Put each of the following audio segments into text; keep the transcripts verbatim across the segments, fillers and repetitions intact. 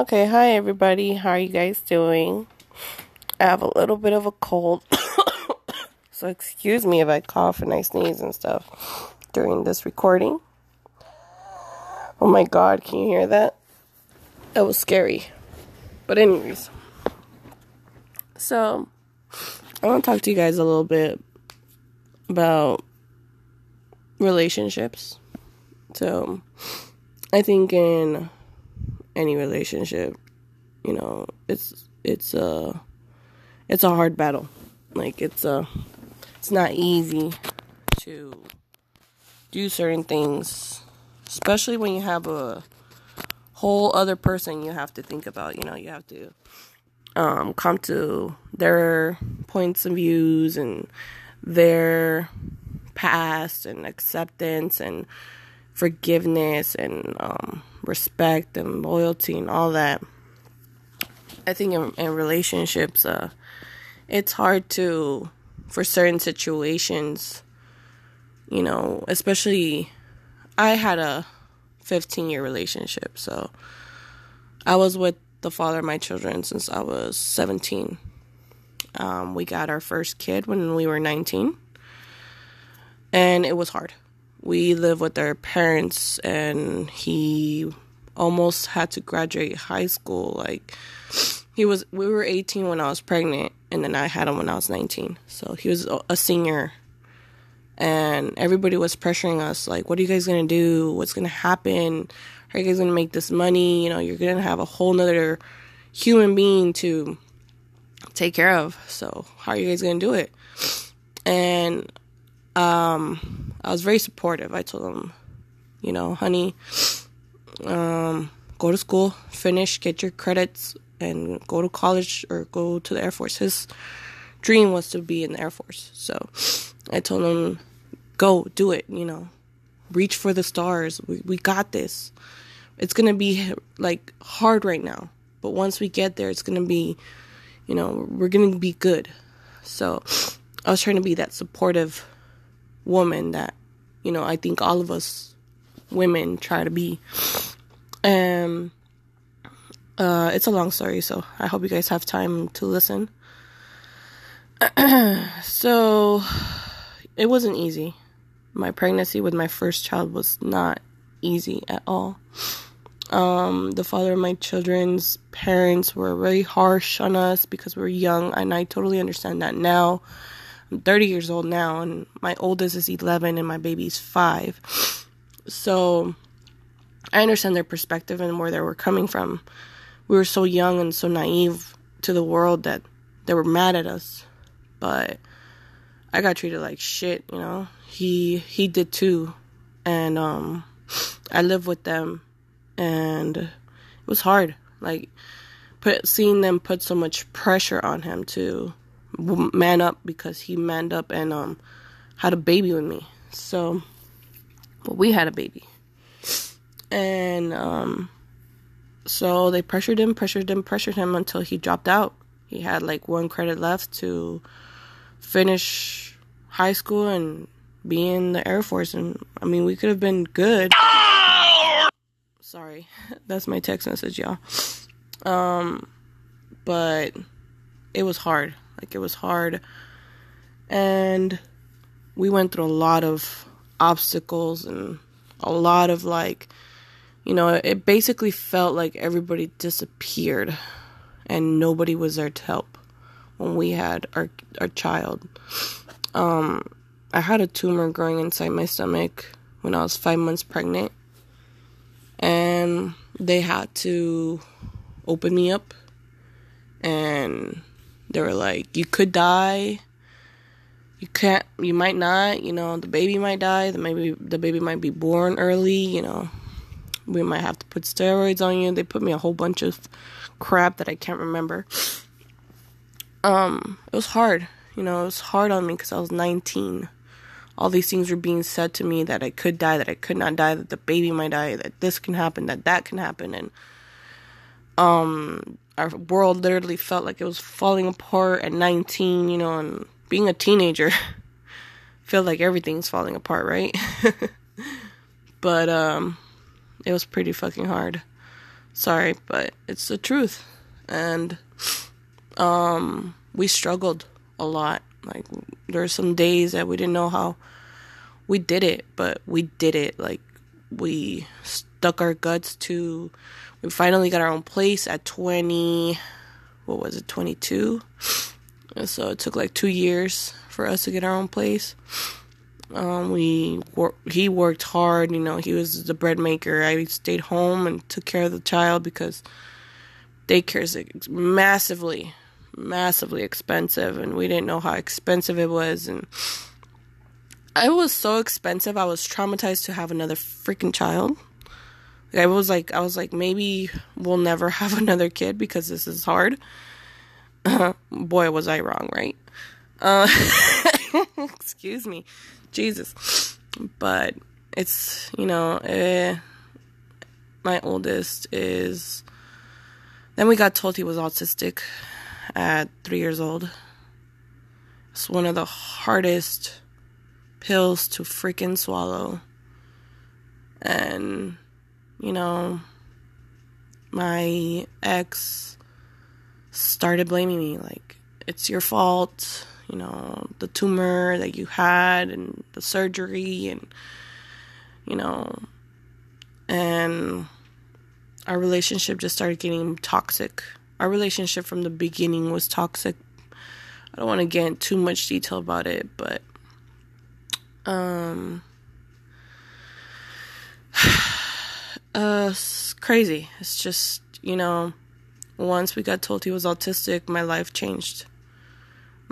Okay, hi everybody. How are you guys doing? I have a little bit of a cold. So excuse me if I cough and I sneeze and stuff during this recording. Oh my god, can you hear that? That was scary. But anyways. So, I want to talk to you guys a little bit about relationships. So, I think in any relationship, you know, it's it's a it's a hard battle. Like it's a it's not easy to do certain things, especially when you have a whole other person you have to think about. You know, you have to um, come to their points of views and their past and acceptance and forgiveness and um, respect and loyalty and all that. I think in, in relationships, uh, it's hard to, for certain situations, you know, especially I had a fifteen-year relationship, so I was with the father of my children since I was seventeen. Um, we got our first kid when we were nineteen, and it was hard. We lived with our parents, and he almost had to graduate high school. Like, he was, we were eighteen when I was pregnant, and then I had him when I was nineteen. So he was a senior, and everybody was pressuring us, like, what are you guys going to do? What's going to happen? How are you guys going to make this money? You know, you're going to have a whole nother human being to take care of. So how are you guys going to do it? And Um, I was very supportive. I told him, you know, honey, um, go to school, finish, get your credits, and go to college or go to the Air Force. His dream was to be in the Air Force. So I told him, go, do it, you know, reach for the stars. We, we got this. It's going to be, like, hard right now. But once we get there, it's going to be, you know, we're going to be good. So I was trying to be that supportive woman that, you know, I think all of us women try to be. Um, uh, it's a long story, so I hope you guys have time to listen. So, it wasn't easy. My pregnancy with my first child was not easy at all. Um, the father of my children's parents were very harsh on us because we were young, and I totally understand that now. I'm thirty years old now, and my oldest is eleven, and my baby's five. So I understand their perspective and where they were coming from. We were so young and so naive to the world that they were mad at us. But I got treated like shit, you know. He he did too, and um, I lived with them, and it was hard. Like put seeing them put so much pressure on him to man up, because he manned up and um had a baby with me. So well, we had a baby, and um so they pressured him pressured him pressured him until he dropped out. He had like one credit left to finish high school and be in the Air Force, and I mean, we could have been good. Sorry, that's my text message, y'all. Um but it was hard. Like, it was hard, and we went through a lot of obstacles and a lot of, like, you know, it basically felt like everybody disappeared and nobody was there to help when we had our our child. Um, I had a tumor growing inside my stomach when I was five months pregnant, and they had to open me up, and they were like, you could die, you can't, you might not, you know, the baby might die, the baby, the baby might be born early, you know, we might have to put steroids on you. They put me a whole bunch of crap that I can't remember. Um, it was hard, you know, it was hard on me because I was nineteen. All these things were being said to me, that I could die, that I could not die, that the baby might die, that this can happen, that that can happen, and, um... our world literally felt like it was falling apart at nineteen, you know, and being a teenager, felt like everything's falling apart, right? But, um, it was pretty fucking hard. Sorry, but it's the truth. And um, we struggled a lot. Like, there were some days that we didn't know how we did it, but we did it. Like, we stuck our guts to, we finally got our own place at twenty, what was it, twenty-two? And so it took like two years for us to get our own place. Um, we wor- he worked hard, you know, he was the bread maker. I stayed home and took care of the child because daycare is massively, massively expensive, and we didn't know how expensive it was, and it was so expensive. I was traumatized to have another freaking child. Like, I was like, I was like, maybe we'll never have another kid because this is hard. Uh, boy, was I wrong, right? Uh, excuse me, Jesus. But it's, you know, eh, my oldest is. Then we got told he was autistic at three years old. It's one of the hardest pills to freaking swallow. And, you know, my ex started blaming me, like, it's your fault, you know, the tumor that you had and the surgery, and, you know, and our relationship just started getting toxic. Our relationship from the beginning was toxic. I don't want to get into too much detail about it, but um uh it's crazy. It's just, you know, once we got told he was autistic, my life changed.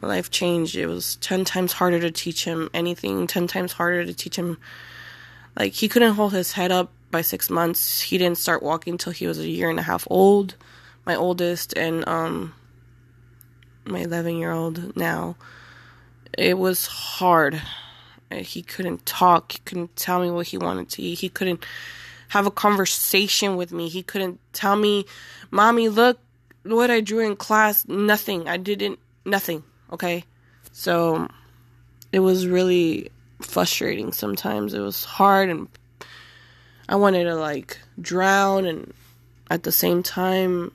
My life changed. It was ten times harder to teach him anything, ten times harder to teach him. Like, he couldn't hold his head up by six months. He didn't start walking till he was a year and a half old, my oldest, and um, my eleven-year-old now. It was hard. He couldn't talk. He couldn't tell me what he wanted to eat. He couldn't have a conversation with me. He couldn't tell me, Mommy, look what I drew in class. Nothing. I didn't, nothing. Okay? So, it was really frustrating sometimes. It was hard, and I wanted to, like, drown, and at the same time,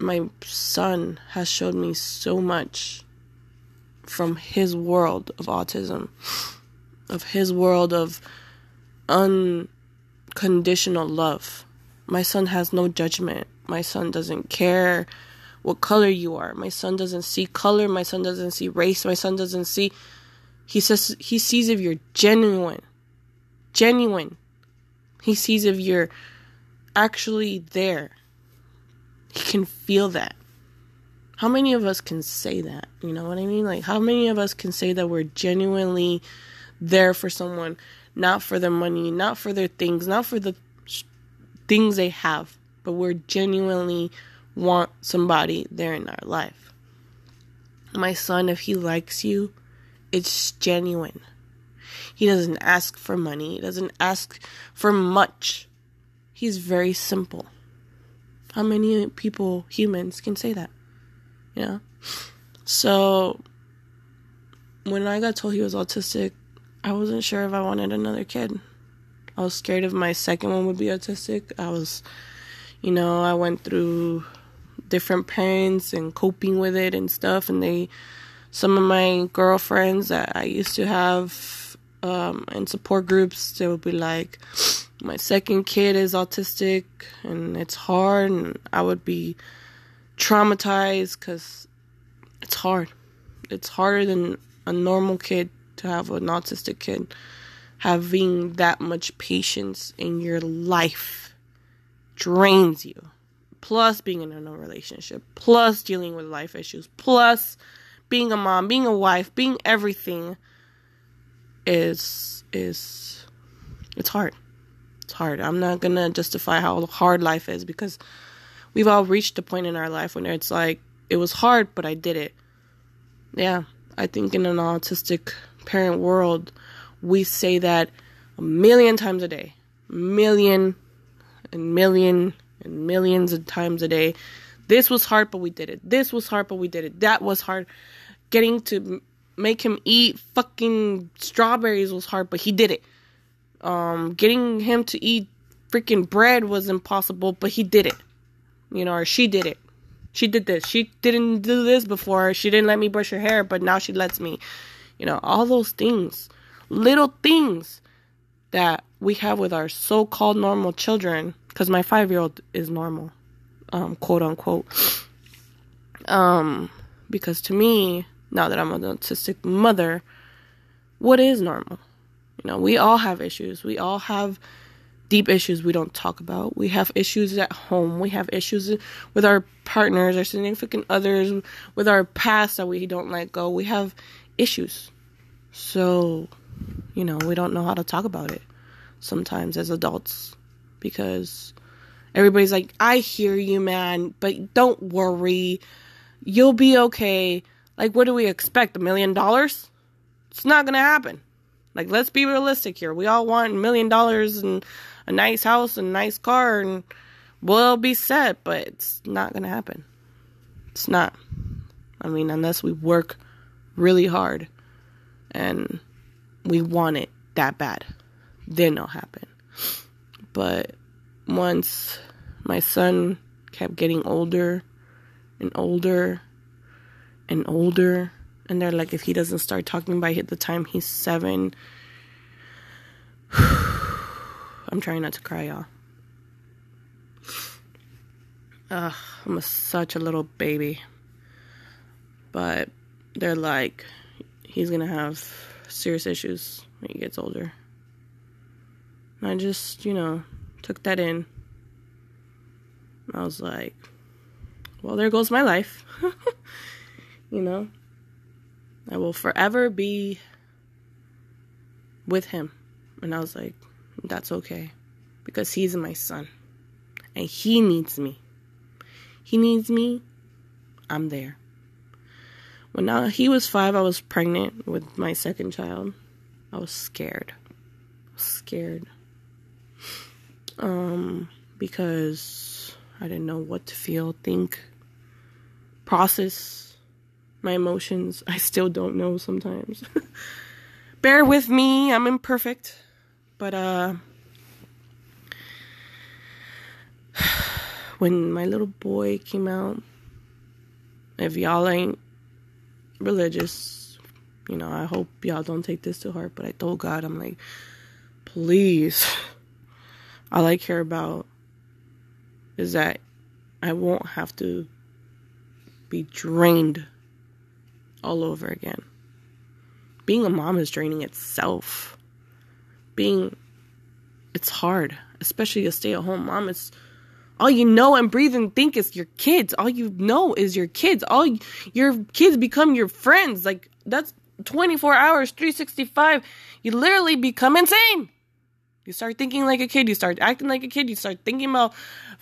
my son has showed me so much from his world of autism, of his world of unconditional love. My son has no judgment. My son doesn't care what color you are. My son doesn't see color. My son doesn't see race. My son doesn't see... He says he sees if you're genuine. Genuine. He sees if you're actually there. He can feel that. How many of us can say that? You know what I mean? Like, how many of us can say that we're genuinely there for someone, not for their money, not for their things, not for the sh- things they have, but we're genuinely want somebody there in our life? My son, if he likes you, it's genuine. He doesn't ask for money. He doesn't ask for much. He's very simple. How many people, humans, can say that? You know? So, when I got told he was autistic, I wasn't sure if I wanted another kid. I was scared if my second one would be autistic. I was, you know, I went through different parents and coping with it and stuff. And they, some of my girlfriends that I used to have, Um, and support groups, they would be like, my second kid is autistic, and it's hard, and I would be traumatized, because it's hard. It's harder than a normal kid to have an autistic kid. Having that much patience in your life drains you, plus being in a relationship, plus dealing with life issues, plus being a mom, being a wife, being everything. Is is it's hard. It's hard. I'm not gonna justify how hard life is, because we've all reached a point in our life when it's like, it was hard, but I did it. Yeah, I think in an autistic parent world, we say that a million times a day, million and million and millions of times a day. This was hard, but we did it. This was hard, but we did it. That was hard. Getting to make him eat fucking strawberries was hard, but he did it. Um, getting him to eat freaking bread was impossible, but he did it. You know, or she did it. She did this. She didn't do this before. She didn't let me brush her hair, but now she lets me. You know, all those things. Little things that we have with our so-called normal children. Because my five-year-old is normal. Um, quote, unquote. Um, because to me, now that I'm an autistic mother, what is normal? You know, we all have issues. We all have deep issues we don't talk about. We have issues at home. We have issues with our partners, our significant others, with our past that we don't let go. We have issues. So, you know, we don't know how to talk about it sometimes as adults, because everybody's like, I hear you, man, but don't worry. You'll be okay. Like, what do we expect? A million dollars? It's not going to happen. Like, let's be realistic here. We all want a million dollars and a nice house and a nice car and we'll be set, but it's not going to happen. It's not. I mean, unless we work really hard and we want it that bad, then it'll happen. But once my son kept getting older and older and older, and they're like, if he doesn't start talking by the time he's seven. I'm trying not to cry, y'all. Ugh, I'm a, such a little baby. But they're like, he's going to have serious issues when he gets older. And I just, you know, took that in. I was like, well, there goes my life. You know? I will forever be with him. And I was like, that's okay. Because he's my son. And he needs me. He needs me. I'm there. When I, he was five, I was pregnant with my second child. I was scared. I was scared. Um, because I didn't know what to feel, think, process my emotions. I still don't know sometimes. Bear with me. I'm imperfect. But uh when my little boy came out, if y'all ain't religious, you know, I hope y'all don't take this to heart, but I told God, I'm like, please, all I care about is that I won't have to be drained all over again. Being a mom is draining itself. Being, it's hard, especially a stay-at-home mom. It's all you know and breathe and think is your kids. All you know is your kids. All your kids become your friends. Like, that's twenty-four hours, three sixty-five. You literally become insane. You start thinking like a kid. You start acting like a kid. You start thinking about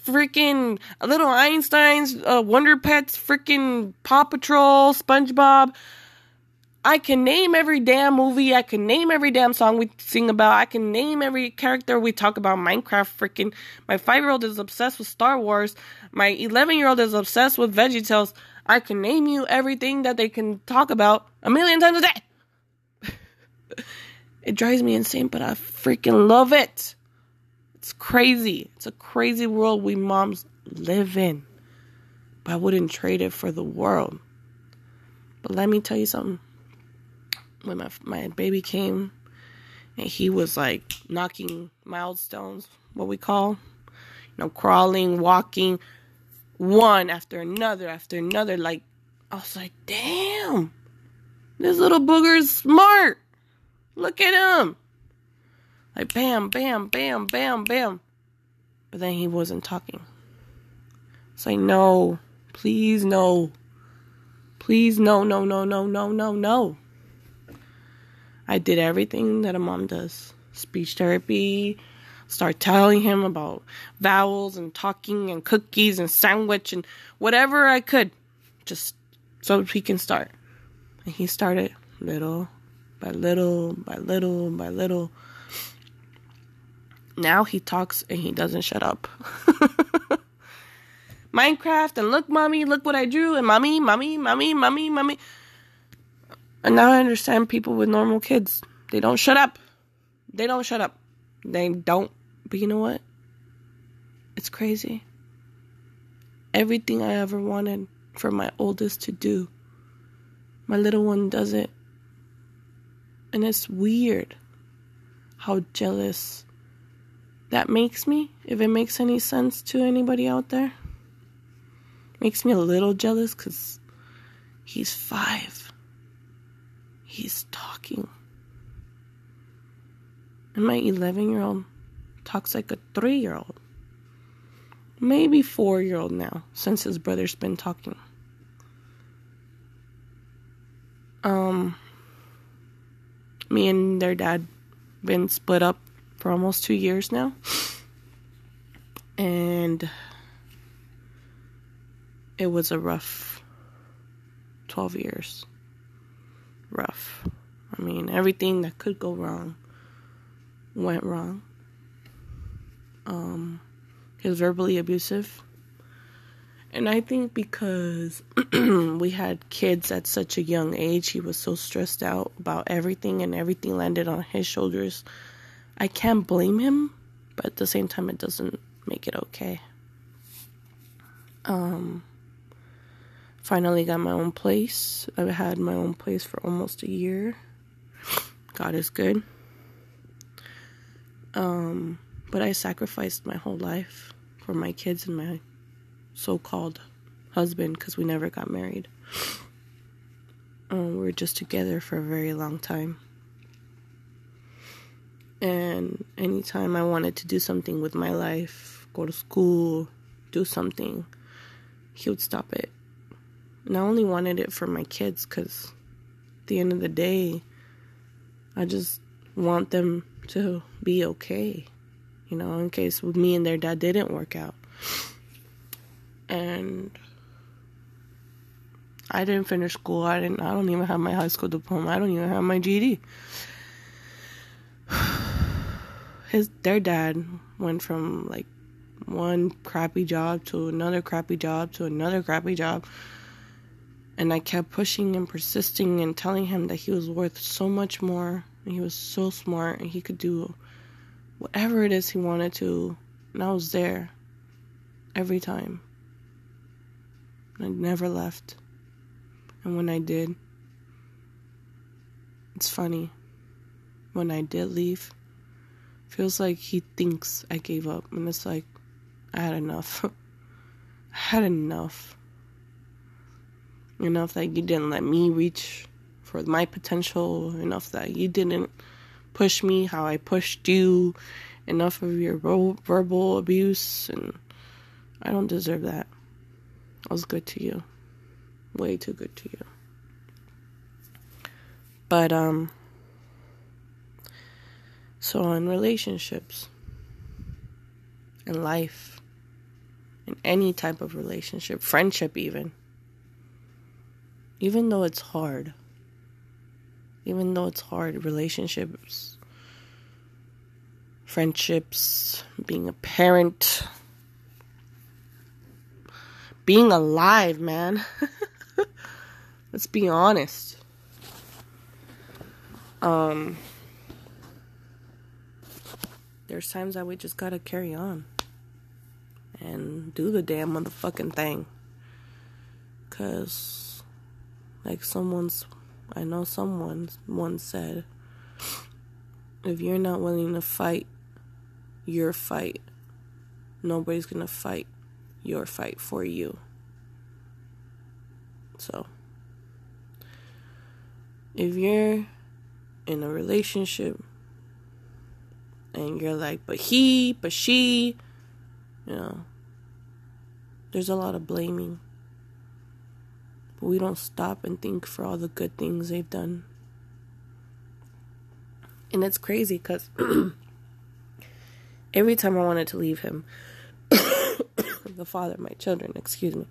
freaking Little Einsteins, uh, Wonder Pets, freaking Paw Patrol, SpongeBob. I can name every damn movie. I can name every damn song we sing about. I can name every character we talk about. Minecraft, freaking. My five-year-old is obsessed with Star Wars. My eleven-year-old is obsessed with VeggieTales. I can name you everything that they can talk about a million times a day. It drives me insane, but I freaking love it. It's crazy. It's a crazy world we moms live in. But I wouldn't trade it for the world. But let me tell you something. When my my baby came, and he was like knocking milestones, what we call, you know, crawling, walking, one after another after another. Like, I was like, damn, this little booger is smart. Look at him. Like, bam, bam, bam, bam, bam. But then he wasn't talking. It's like, no. Please, no. Please, no, no, no, no, no, no, no. I did everything that a mom does. Speech therapy. Start telling him about vowels and talking and cookies and sandwich and whatever I could. Just so he can start. And he started little by little, by little, by little. Now he talks and he doesn't shut up. Minecraft and look, mommy, look what I drew. And mommy, mommy, mommy, mommy, mommy. And now I understand people with normal kids. They don't shut up. They don't shut up. They don't. But you know what? It's crazy. Everything I ever wanted for my oldest to do, my little one does it. And it's weird how jealous that makes me, if it makes any sense to anybody out there. Makes me a little jealous because he's five. He's talking. And my eleven-year-old talks like a three-year-old. Maybe four-year-old now, since his brother's been talking. Um, me and their dad been split up for almost two years now. And it was a rough twelve years. Rough. I mean, everything that could go wrong went wrong. Um, he was verbally abusive. And I think because we had kids at such a young age, he was so stressed out about everything, and everything landed on his shoulders. I can't blame him, but at the same time, it doesn't make it okay. Um, finally got my own place. I've had my own place for almost a year. God is good. Um, but I sacrificed my whole life for my kids and my so-called husband, because we never got married. Um, we were just together for a very long time. And anytime I wanted to do something with my life, go to school, do something, he would stop it. And I only wanted it for my kids, because at the end of the day, I just want them to be okay, you know, in case me and their dad didn't work out. And I didn't finish school. I didn't. I don't even have my high school diploma. I don't even have my G E D. His their dad went from like one crappy job to another crappy job to another crappy job, and I kept pushing and persisting and telling him that he was worth so much more, and he was so smart, and he could do whatever it is he wanted to, and I was there every time. I never left. And when I did, it's funny. When I did leave, feels like he thinks I gave up. And it's like, I had enough. I had enough. Enough that you didn't let me reach for my potential. Enough that you didn't push me how I pushed you. Enough of your ro- verbal abuse. And I don't deserve that. I was good to you. Way too good to you. But, um... so in relationships, in life, in any type of relationship, friendship even, even though it's hard, even though it's hard, relationships, friendships, being a parent, being alive, man. Let's be honest. Um, there's times that we just gotta carry on and do the damn motherfucking thing. Cause, like someone's, I know someone once said, if you're not willing to fight your fight, nobody's gonna fight your fight for you. So, if you're in a relationship and you're like, but he, but she, you know, there's a lot of blaming. But we don't stop and think for all the good things they've done. And it's crazy because every time I wanted to leave him, the father of my children, excuse me.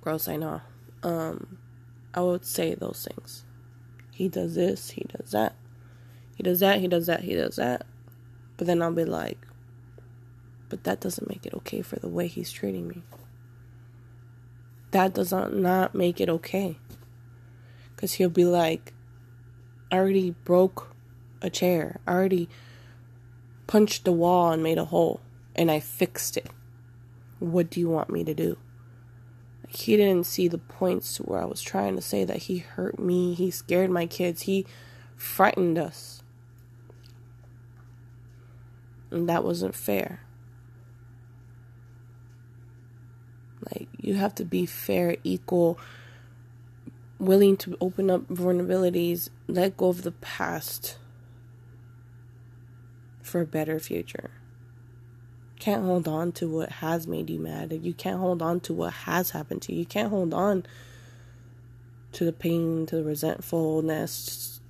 Gross, I know. Um, I would say those things. He does this, he does that. He does that, he does that, he does that. But then I'll be like, but that doesn't make it okay for the way he's treating me. That does not, not make it okay. Because he'll be like, I already broke a chair. I already punched the wall and made a hole. and I fixed it. What do you want me to do? He didn't see the points where I was trying to say that he hurt me, he scared my kids, he frightened us. And that wasn't fair. Like, you have to be fair, equal, willing to open up vulnerabilities, let go of the past for a better future. Can't hold on to what has made you mad. You can't hold on to what has happened to you. You can't hold on to the pain, to the resentfulness,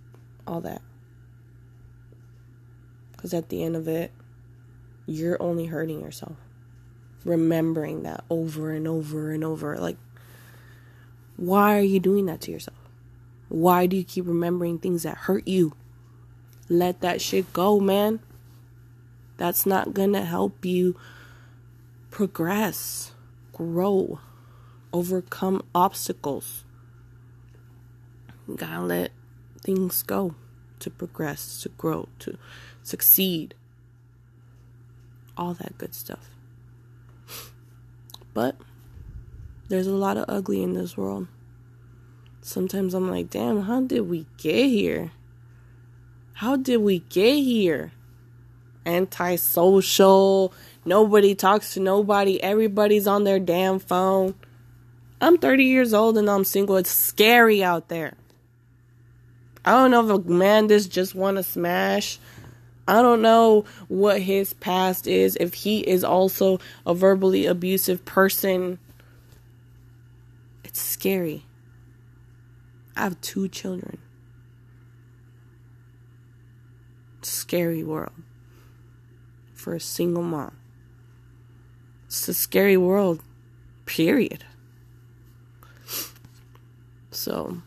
all that. Because at the end of it, you're only hurting yourself. Remembering that over and over and over. Like, why are you doing that to yourself? Why do you keep remembering things that hurt you? Let that shit go, man. That's not going to help you progress, grow, overcome obstacles. You gotta let things go to progress, to grow, to succeed. All that good stuff. But there's a lot of ugly in this world. Sometimes I'm like, damn, how did we get here? How did we get here? Antisocial, nobody talks to nobody, everybody's on their damn phone. I'm thirty years old and I'm single. It's scary out there. I don't know if a man this just want to smash. I don't know what his past is, if he is also a verbally abusive person. It's scary. I have two children. Scary world. For a single mom. It's a scary world. Period. So,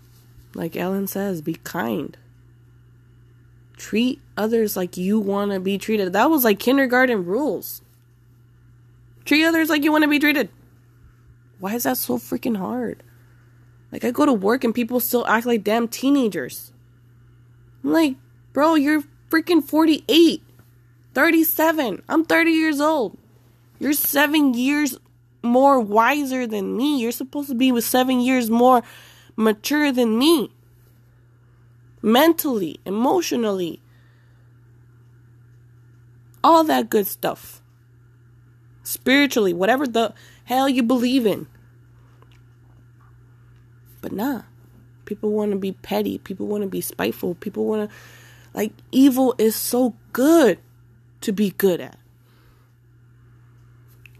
like Ellen says, be kind. Treat others like you want to be treated. That was like kindergarten rules. Treat others like you want to be treated. Why is that so freaking hard? Like, I go to work and people still act like damn teenagers. I'm like, bro, you're freaking forty-eight. thirty-seven. I'm thirty years old. You're seven years more wiser than me. You're supposed to be with seven years more mature than me. Mentally, emotionally. All that good stuff. Spiritually, whatever the hell you believe in. But nah. People want to be petty. People want to be spiteful. People want to... Like, evil is so good. To be good at.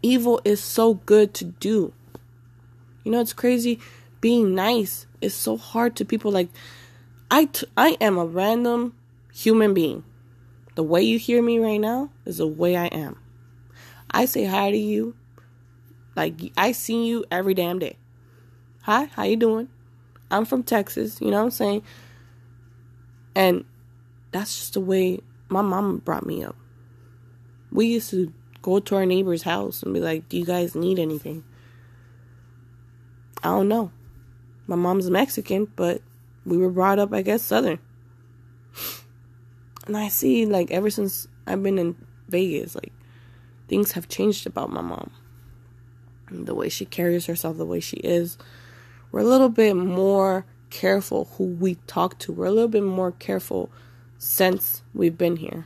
Evil is so good to do. You know, it's crazy. Being nice is so hard to people. Like, I, t- I am a random human being. The way you hear me right now is the way I am. I say hi to you. Like, I see you every damn day. Hi, how you doing? I'm from Texas, you know what I'm saying? And that's just the way my mom brought me up. We used to go to our neighbor's house and be like, do you guys need anything? I don't know. My mom's Mexican, but we were brought up, I guess, Southern. And I see, like, ever since I've been in Vegas, like, things have changed about my mom. And the way she carries herself, the way she is. We're a little bit more careful who we talk to. We're a little bit more careful since we've been here.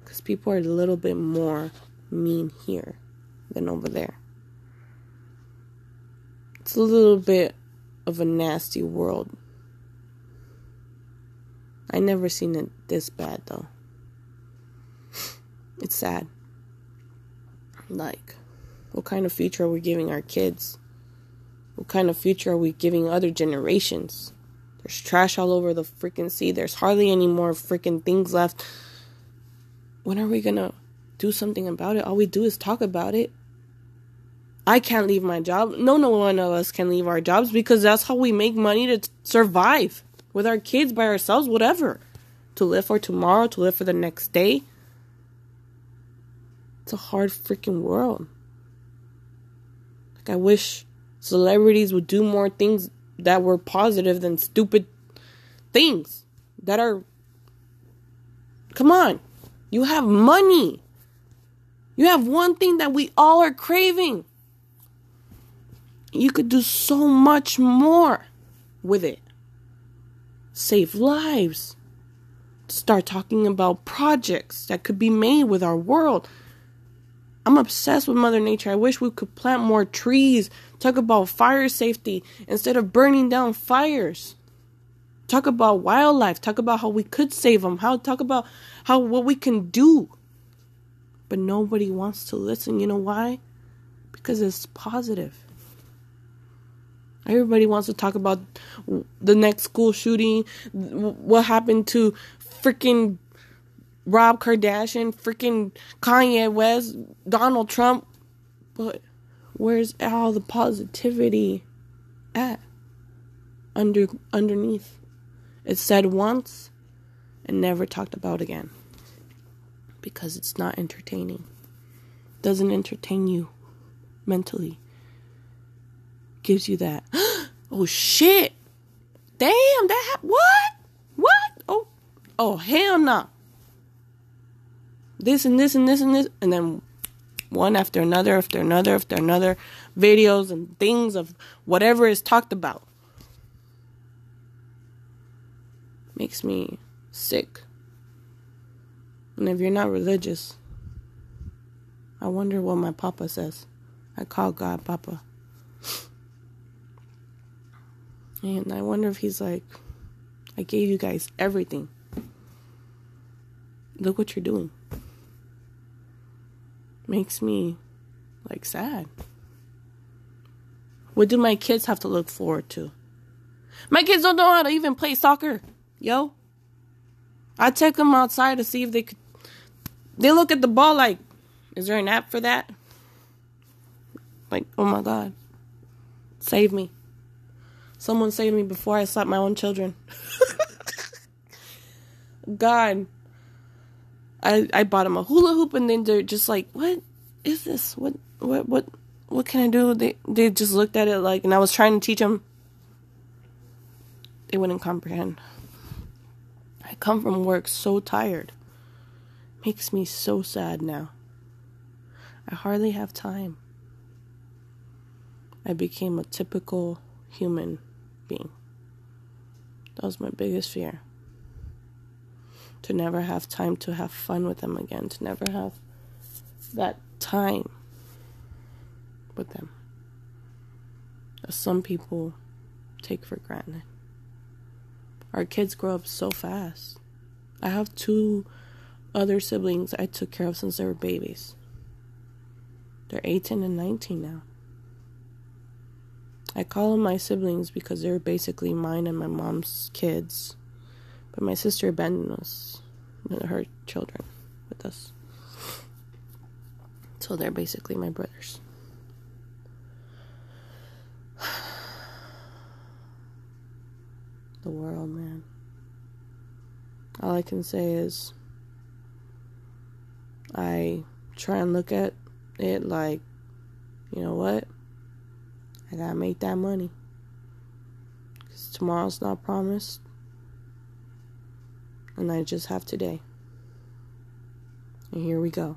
Because people are a little bit more mean here than over there. It's a little bit of a nasty world. I never seen it this bad, though. It's sad. Like, what kind of future are we giving our kids? What kind of future are we giving other generations? There's trash all over the freaking sea. There's hardly any more freaking things left. When are we going to do something about it? All we do is talk about it. I can't leave my job. No, no one of us can leave our jobs because that's how we make money to t- survive. With our kids, by ourselves, whatever. To live for tomorrow, to live for the next day. It's a hard freaking world. Like, I wish celebrities would do more things that were positive than stupid things that are... Come on. You have money. You have one thing that we all are craving. You could do so much more with it. Save lives. Start talking about projects that could be made with our world. I'm obsessed with Mother Nature. I wish we could plant more trees. Talk about fire safety instead of burning down fires. Talk about wildlife. Talk about how we could save them. How, talk about how what we can do. But nobody wants to listen. You know why? Because it's positive. Everybody wants to talk about the next school shooting, what happened to freaking Rob Kardashian, freaking Kanye West, Donald Trump. But where's all the positivity at? Under underneath. It's said once and never talked about again. Because it's not entertaining. It doesn't entertain you mentally. It gives you that oh shit. Damn, that ha- what? What? Oh oh hell no. This and this and this and this, and then one after another after another after another videos and things of whatever is talked about. Makes me sick. And if you're not religious, I wonder what my papa says. I call God Papa. And I wonder if he's like, I gave you guys everything. Look what you're doing. Makes me like sad. What do my kids have to look forward to? My kids don't know how to even play soccer. Yo, I take them outside to see if they could. They look at the ball like, is there an app for that? Like, oh my God, save me. Someone save me before I slap my own children. God, I I bought them a hula hoop and then they're just like, what is this? What, what, what, what can I do? They, they just looked at it like, and I was trying to teach them. They wouldn't comprehend. I come from work so tired. Makes me so sad now. I hardly have time. I became a typical human being. That was my biggest fear. To never have time to have fun with them again. To never have that time with them. As some people take for granted. Our kids grow up so fast. I have two other siblings I took care of since they were babies. They're eighteen and nineteen now. I call them my siblings because they're basically mine and my mom's kids. But my sister abandoned us, her children, with us. So they're basically my brothers. The world, man. All I can say is I try and look at it like, you know what? I gotta make that money. Because tomorrow's not promised. And I just have today. And here we go.